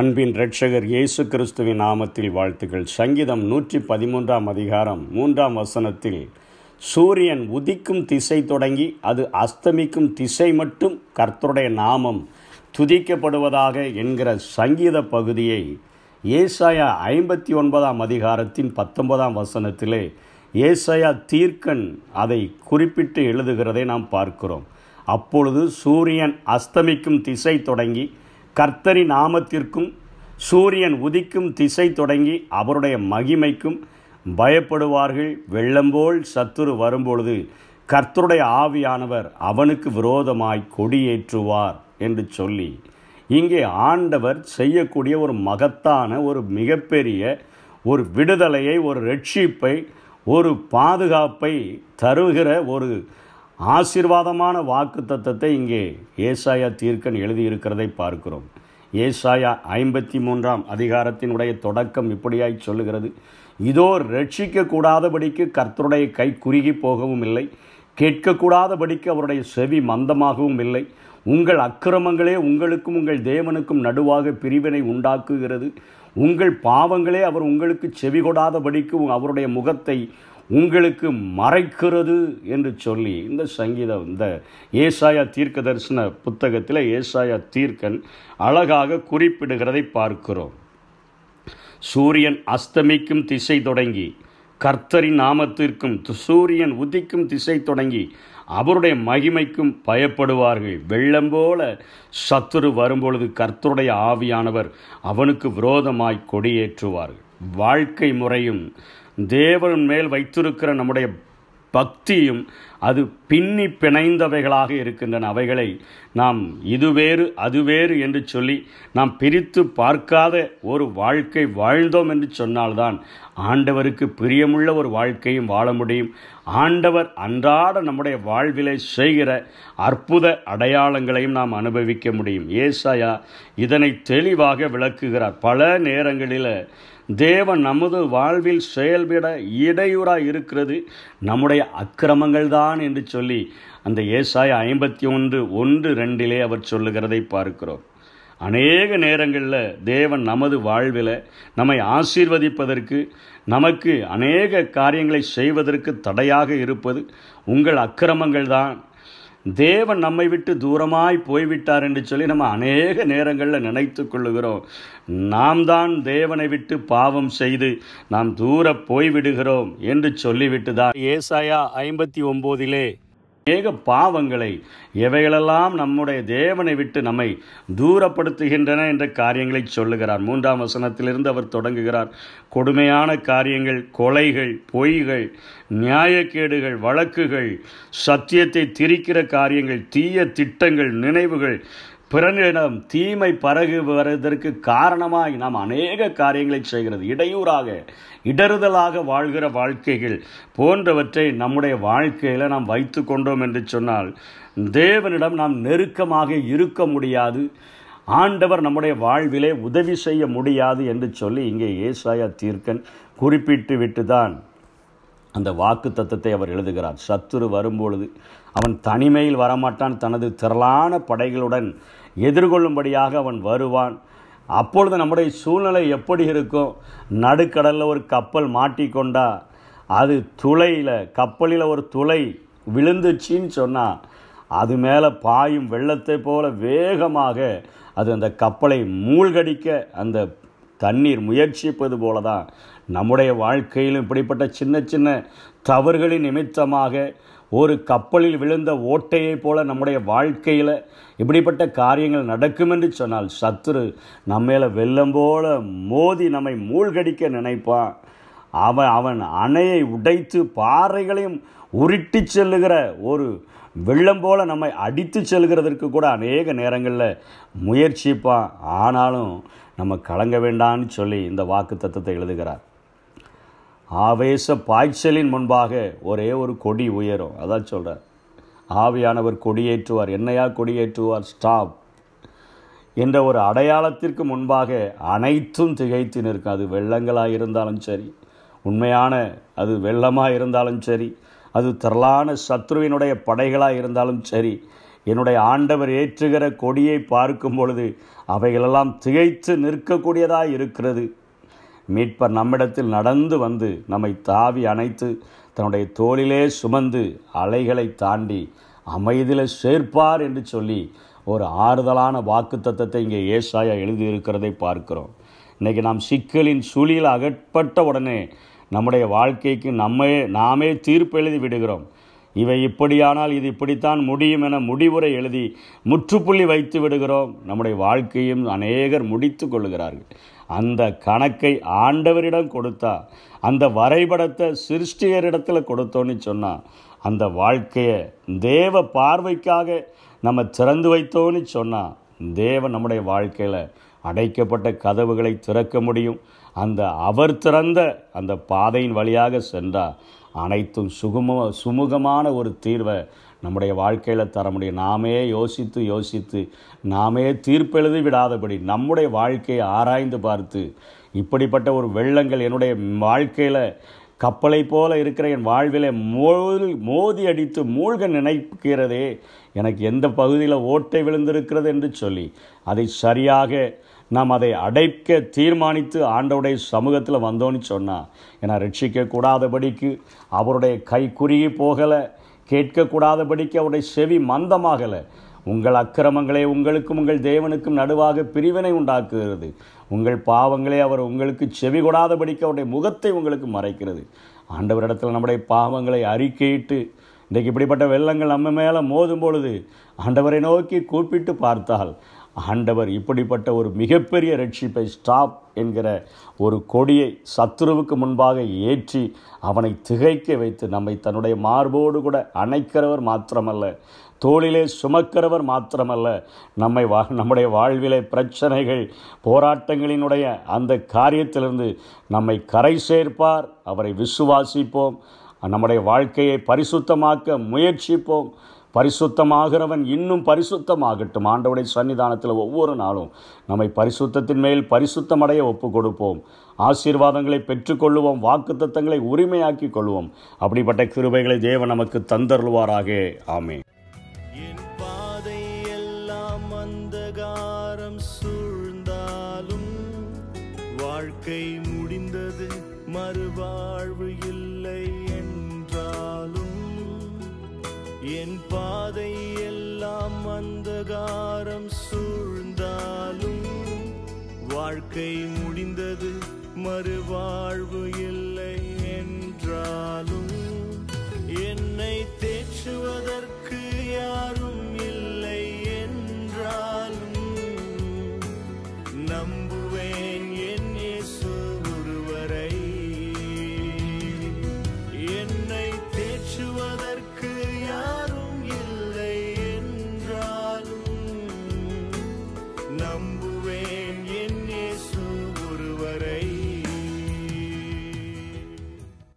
அன்பின் இரட்சகர் இயேசு கிறிஸ்துவின் நாமத்தில் வாழ்த்துக்கள். சங்கீதம் 113ஆம் அதிகாரம் 3ஆம் வசனத்தில் சூரியன் உதிக்கும் திசை தொடங்கி அது அஸ்தமிக்கும் திசை மட்டும் கர்த்தருடைய நாமம் துதிக்கப்படுவதாக என்கிற சங்கீத பகுதியை ஏசாயா 59ஆம் அதிகாரத்தின் 19ஆம் வசனத்திலே ஏசாயா தீர்க்கன் அதை குறிப்பிட்டு எழுதுகிறதை நாம் பார்க்கிறோம். அப்பொழுது சூரியன் அஸ்தமிக்கும் திசை தொடங்கி கர்த்தரின் நாமத்திற்கும் சூரியன் உதிக்கும் திசை தொடங்கி அவருடைய மகிமைக்கும் பயப்படுவார்கள். வெள்ளம்போல் சத்துரு வரும்பொழுது கர்த்தருடைய ஆவியானவர் அவனுக்கு விரோதமாய் கொடியேற்றுவார் என்று சொல்லி, இங்கே ஆண்டவர் செய்யக்கூடிய ஒரு மகத்தான, ஒரு மிகப்பெரிய ஒரு விடுதலையை, ஒரு ரட்சிப்பை, ஒரு பாதுகாப்பை தருகிற ஒரு ஆசீர்வாதமான வாக்குத்தத்தத்தை இங்கே ஏசாயா தீர்க்கன் எழுதியிருக்கிறதை பார்க்கிறோம். ஏசாயா 53ஆம் அதிகாரத்தினுடைய தொடக்கம் இப்படியாய் சொல்லுகிறது: இதோ ரட்சிக்கக்கூடாதபடிக்கு கர்த்தருடைய கை குறுகி போகவும் இல்லை, கேட்கக்கூடாதபடிக்கு அவருடைய செவி மந்தமாகவும் இல்லை. உங்கள் அக்கிரமங்களே உங்களுக்கும் உங்கள் தேவனுக்கும் நடுவாக பிரிவினை உண்டாக்குகிறது. உங்கள் பாவங்களே அவர் உங்களுக்கு செவி கொடாதபடிக்கு அவருடைய முகத்தை உங்களுக்கு மறைக்கிறது என்று சொல்லி, இந்த சங்கீதம், இந்த ஏசாயா தீர்க்க தரிசன புத்தகத்தில் ஏசாயா தீர்க்கன் அழகாக குறிப்பிடுகிறதை பார்க்கிறோம். சூரியன் அஸ்தமிக்கும் திசை தொடங்கி கர்த்தரின் நாமத்திற்கும் சூரியன் உதிக்கும் திசை தொடங்கி அவருடைய மகிமைக்கும் பயப்படுவார்கள். வெள்ளம் போல சத்துரு வரும்பொழுது கர்த்தருடைய ஆவியானவர் அவனுக்கு விரோதமாய் கொடியேற்றுவார்கள். வாழ்க்கை முறையும் தேவன் மேல் வைத்திருக்கிற நம்முடைய பக்தியும் அது பின்னி பிணைந்தவைகளாக இருக்கின்றன. அவைகளை நாம் இது வேறு அது வேறு என்று சொல்லி நாம் பிரித்து பார்க்காத ஒரு வாழ்க்கை வாழ்ந்தோம் என்று சொன்னால்தான் ஆண்டவருக்கு பிரியமுள்ள ஒரு வாழ்க்கையும் வாழ முடியும். ஆண்டவர் அன்றாட நம்முடைய வாழ்விலே செய்கிற அற்புத அடையாளங்களையும் நாம் அனுபவிக்க முடியும். ஏசாயா இதனை தெளிவாக விளக்குகிறார். பல நேரங்களில் தேவன் நமது வாழ்வில் செயல்பட இடையூறாக இருக்கிறது நம்முடைய அக்கிரமங்கள்தான் என்று சொல்லி அந்த ஏசாயா 51:1-2 அவர் சொல்லுகிறதை பார்க்கிறோம். அநேக நேரங்களில் தேவன் நமது வாழ்வில் நம்மை ஆசீர்வதிப்பதற்கு, நமக்கு அநேக காரியங்களை செய்வதற்கு தடையாக இருப்பது உங்கள் அக்கிரமங்கள்தான், தேவன் நம்மை விட்டு தூரமாய் போய்விட்டார் என்று சொல்லி நம்ம அநேக நேரங்களில் நினைத்து கொள்ளுகிறோம். நாம் தான் தேவனை விட்டு பாவம் செய்து நாம் தூர போய்விடுகிறோம் என்று சொல்லிவிட்டு தான் ஏசாயா 59 ஏக பாவங்களை, எவைகளெல்லாம் நம்முடைய தேவனை விட்டு நம்மை தூரப்படுத்துகின்றன என்ற காரியங்களை சொல்லுகிறார். 3ஆம் வசனத்திலிருந்து அவர் தொடங்குகிறார்: கொடுமையான காரியங்கள், கொலைகள், பொய்கள், நியாயக்கேடுகள், வழக்குகள், சத்தியத்தை திரிக்கிற காரியங்கள், தீய திட்டங்கள், நினைவுகள், பிறனிடம் தீமை பரவுவதற்கு காரணமாய் நாம் அநேக காரியங்களை செய்கிறது, இடையூறாக இடறுதலாக வாழ்கிற வாழ்க்கைகள் போன்றவற்றை நம்முடைய வாழ்க்கையில் நாம் வைத்து கொண்டோம் என்று சொன்னால் தேவனிடம் நாம் நெருக்கமாக இருக்க முடியாது, ஆண்டவர் நம்முடைய வாழ்விலே உதவி செய்ய முடியாது என்று சொல்லி இங்கே ஏசாயா தீர்க்கன் குறிப்பிட்டு விட்டு தான் அந்த வாக்குத்தத்தத்தை அவர் எழுதுகிறார். சத்துரு வரும்பொழுது அவன் தனிமையில் வரமாட்டான், தனது திரளான படைகளுடன் எதிர்கொள்ளும்படியாக அவன் வருவான். அப்பொழுது நம்முடைய சூழ்நிலை எப்படி இருக்கும்? நடுக்கடலில் ஒரு கப்பல் மாட்டிக்கொண்டா, அது துளையில், கப்பலில் ஒரு துளை விழுந்துச்சின்னு சொன்னால் அது மேலே பாயும் வெள்ளத்தை போல வேகமாக அது அந்த கப்பலை மூழ்கடிக்க அந்த தண்ணீர் முயற்சிப்பது போல தான் நம்முடைய வாழ்க்கையிலும் இப்படிப்பட்ட சின்ன சின்ன தவறுகளின் நிமித்தமாக ஒரு கப்பலில் விழுந்த ஓட்டையைப் போல நம்முடைய வாழ்க்கையில் இப்படிப்பட்ட காரியங்கள் நடக்கும் என்று சொன்னால் சத்துரு நம்மேல வெள்ளம் போல மோதி நம்மை மூழ்கடிக்க நினைப்பான். அவன் அணையை உடைத்து பாறைகளையும் உருட்டி செல்லுகிற ஒரு வெள்ளம் போல நம்மை அடித்து செல்கிறதற்கு கூட அநேக நேரங்களில் முயற்சிப்பான். ஆனாலும் நம்ம கலங்க வேண்டான்னு சொல்லி இந்த வாக்குத்தத்தத்தை எழுதுகிறார். ஆவேச பாய்ச்சலின் முன்பாக ஒரே ஒரு கொடி உயரும். அதான் சொல்கிறார், ஆவியானவர் கொடியேற்றுவார். என்னையா கொடியேற்றுவார்? ஸ்டாப் என்ற ஒரு அடையாளத்திற்கு முன்பாக அனைத்தும் திகைத்து நிற்கும். அது வெள்ளங்களாக இருந்தாலும் சரி, உண்மையான அது வெள்ளமாக இருந்தாலும் சரி, அது திரளான சத்ருவினுடைய படைகளாக இருந்தாலும் சரி, என்னுடைய ஆண்டவர் ஏற்றுகிற கொடியை பார்க்கும் பொழுது அவைகளெல்லாம் திகைத்து நிற்கக்கூடியதாக இருக்கிறது. மீட்பர் நம்மிடத்தில் நடந்து வந்து நம்மை தாவி அணைத்து தன்னுடைய தோளிலே சுமந்து அலைகளை தாண்டி அமைதியிலே சேர்ப்பார் என்று சொல்லி ஒரு ஆறுதலான வாக்குத்தத்தத்தை இங்கே ஏசாயா எழுதியிருக்கிறதை பார்க்கிறோம். இன்றைக்கி நாம் சிக்கலின் சுழியில் அகப்பட்ட உடனே நம்முடைய வாழ்க்கைக்கு நாமே தீர்ப்பு எழுதி விடுகிறோம். இவை இப்படியானால் இது இப்படித்தான் முடியும் என முடிவுரை எழுதி முற்றுப்புள்ளி வைத்து விடுகிறோம். நம்முடைய வாழ்க்கையும் அநேகர் முடித்து கொள்கிறார்கள். அந்த கணக்கை ஆண்டவரிடம் கொடுத்தா, அந்த வரைபடத்தை சிருஷ்டியரிடத்தில் கொடுத்தோன்னு சொன்னால், அந்த வாழ்க்கையை தேவ பார்வைக்காக நம்ம திறந்து வைத்தோன்னு சொன்னால், தேவன் நம்முடைய வாழ்க்கையில் அடைக்கப்பட்ட கதவுகளை திறக்க முடியும். அந்த அவர் திறந்த அந்த பாதையின் வழியாக சென்றால் அனைத்தும் சுமூகமான ஒரு தீர்வை நம்முடைய வாழ்க்கையில் தர முடியும். நாமே யோசித்து நாமே தீர்ப்பெழுதி விடாதபடி நம்முடைய வாழ்க்கையை ஆராய்ந்து பார்த்து, இப்படிப்பட்ட ஒரு வெள்ளங்கள் என்னுடைய வாழ்க்கையில் கப்பலை போல இருக்கிற என் வாழ்விலே மோதி அடித்து மூழ்க நினைக்கிறதே, எனக்கு எந்த பகுதியில் ஓட்டை விழுந்திருக்கிறது என்று சொல்லி அதை சரியாக நாம் அதை அடைக்க தீர்மானித்து ஆண்டவருடைய சமூகத்தில் வந்தோன்னு சொன்னால், ஏன்னா ரட்சிக்கக்கூடாதபடிக்கு அவருடைய கை குறுகி போகலை, கேட்கக்கூடாதபடிக்கு அவருடைய செவி மந்தமாகலை. உங்கள் அக்கிரமங்களே உங்களுக்கும் உங்கள் தேவனுக்கும் நடுவாக பிரிவினை உண்டாக்குகிறது. உங்கள் பாவங்களே அவர் உங்களுக்கு செவி கொடாதபடிக்கு அவருடைய முகத்தை உங்களுக்கு மறைக்கிறது. ஆண்டவரிடத்தில் நம்முடைய பாவங்களை அறிக்கையிட்டு, இன்றைக்கு இப்படிப்பட்ட வெள்ளங்கள் நம்ம மேலே மோதும் பொழுது ஆண்டவரை நோக்கி கூப்பிட்டு பார்த்தால், ஆண்டவர் இப்படிப்பட்ட ஒரு மிகப்பெரிய ரட்சிப்பை ஸ்டாப் என்கிற ஒரு கொடியை சத்துருவுக்கு முன்பாக ஏற்றி அவனை திகைக்க வைத்து நம்மை தன்னுடைய மார்போடு கூட அணைக்கிறவர் மாத்திரமல்ல, தோளிலே சுமக்கிறவர் மாத்திரமல்ல, நம்முடைய வாழ்விலே பிரச்சனைகள் போராட்டங்களினுடைய அந்த காரியத்திலிருந்து நம்மை கரை சேர்ப்பார். அவரை விசுவாசிப்போம். நம்முடைய வாழ்க்கையை பரிசுத்தமாக்க முயற்சிப்போம். பரிசுத்தமாகிறவன் இன்னும் பரிசுத்தமாகட்டும். ஆண்டவருடைய சன்னிதானத்தில் ஒவ்வொரு நாளும் நம்மை பரிசுத்தத்தின் மேல் பரிசுத்தமடைய ஒப்பு கொடுப்போம். ஆசீர்வாதங்களை பெற்றுக்கொள்வோம். வாக்குத்தத்தங்களை உரிமையாக்கி கொள்வோம். அப்படிப்பட்ட கிருபைகளை தேவன் நமக்கு தந்தருள்வாராக. ஆமே. என் பாதை எல்லாம் அந்தகாரம் சூழ்ந்தாலும் வாழ்க்கை முடிந்தது, மறுவாழ்வு இல்லை என்றாலும், என் பாதை எல்லாம் அந்தகாரம் சூழ்ந்தாலும் வாழ்க்கை முடிந்தது, மறுவாழ்வு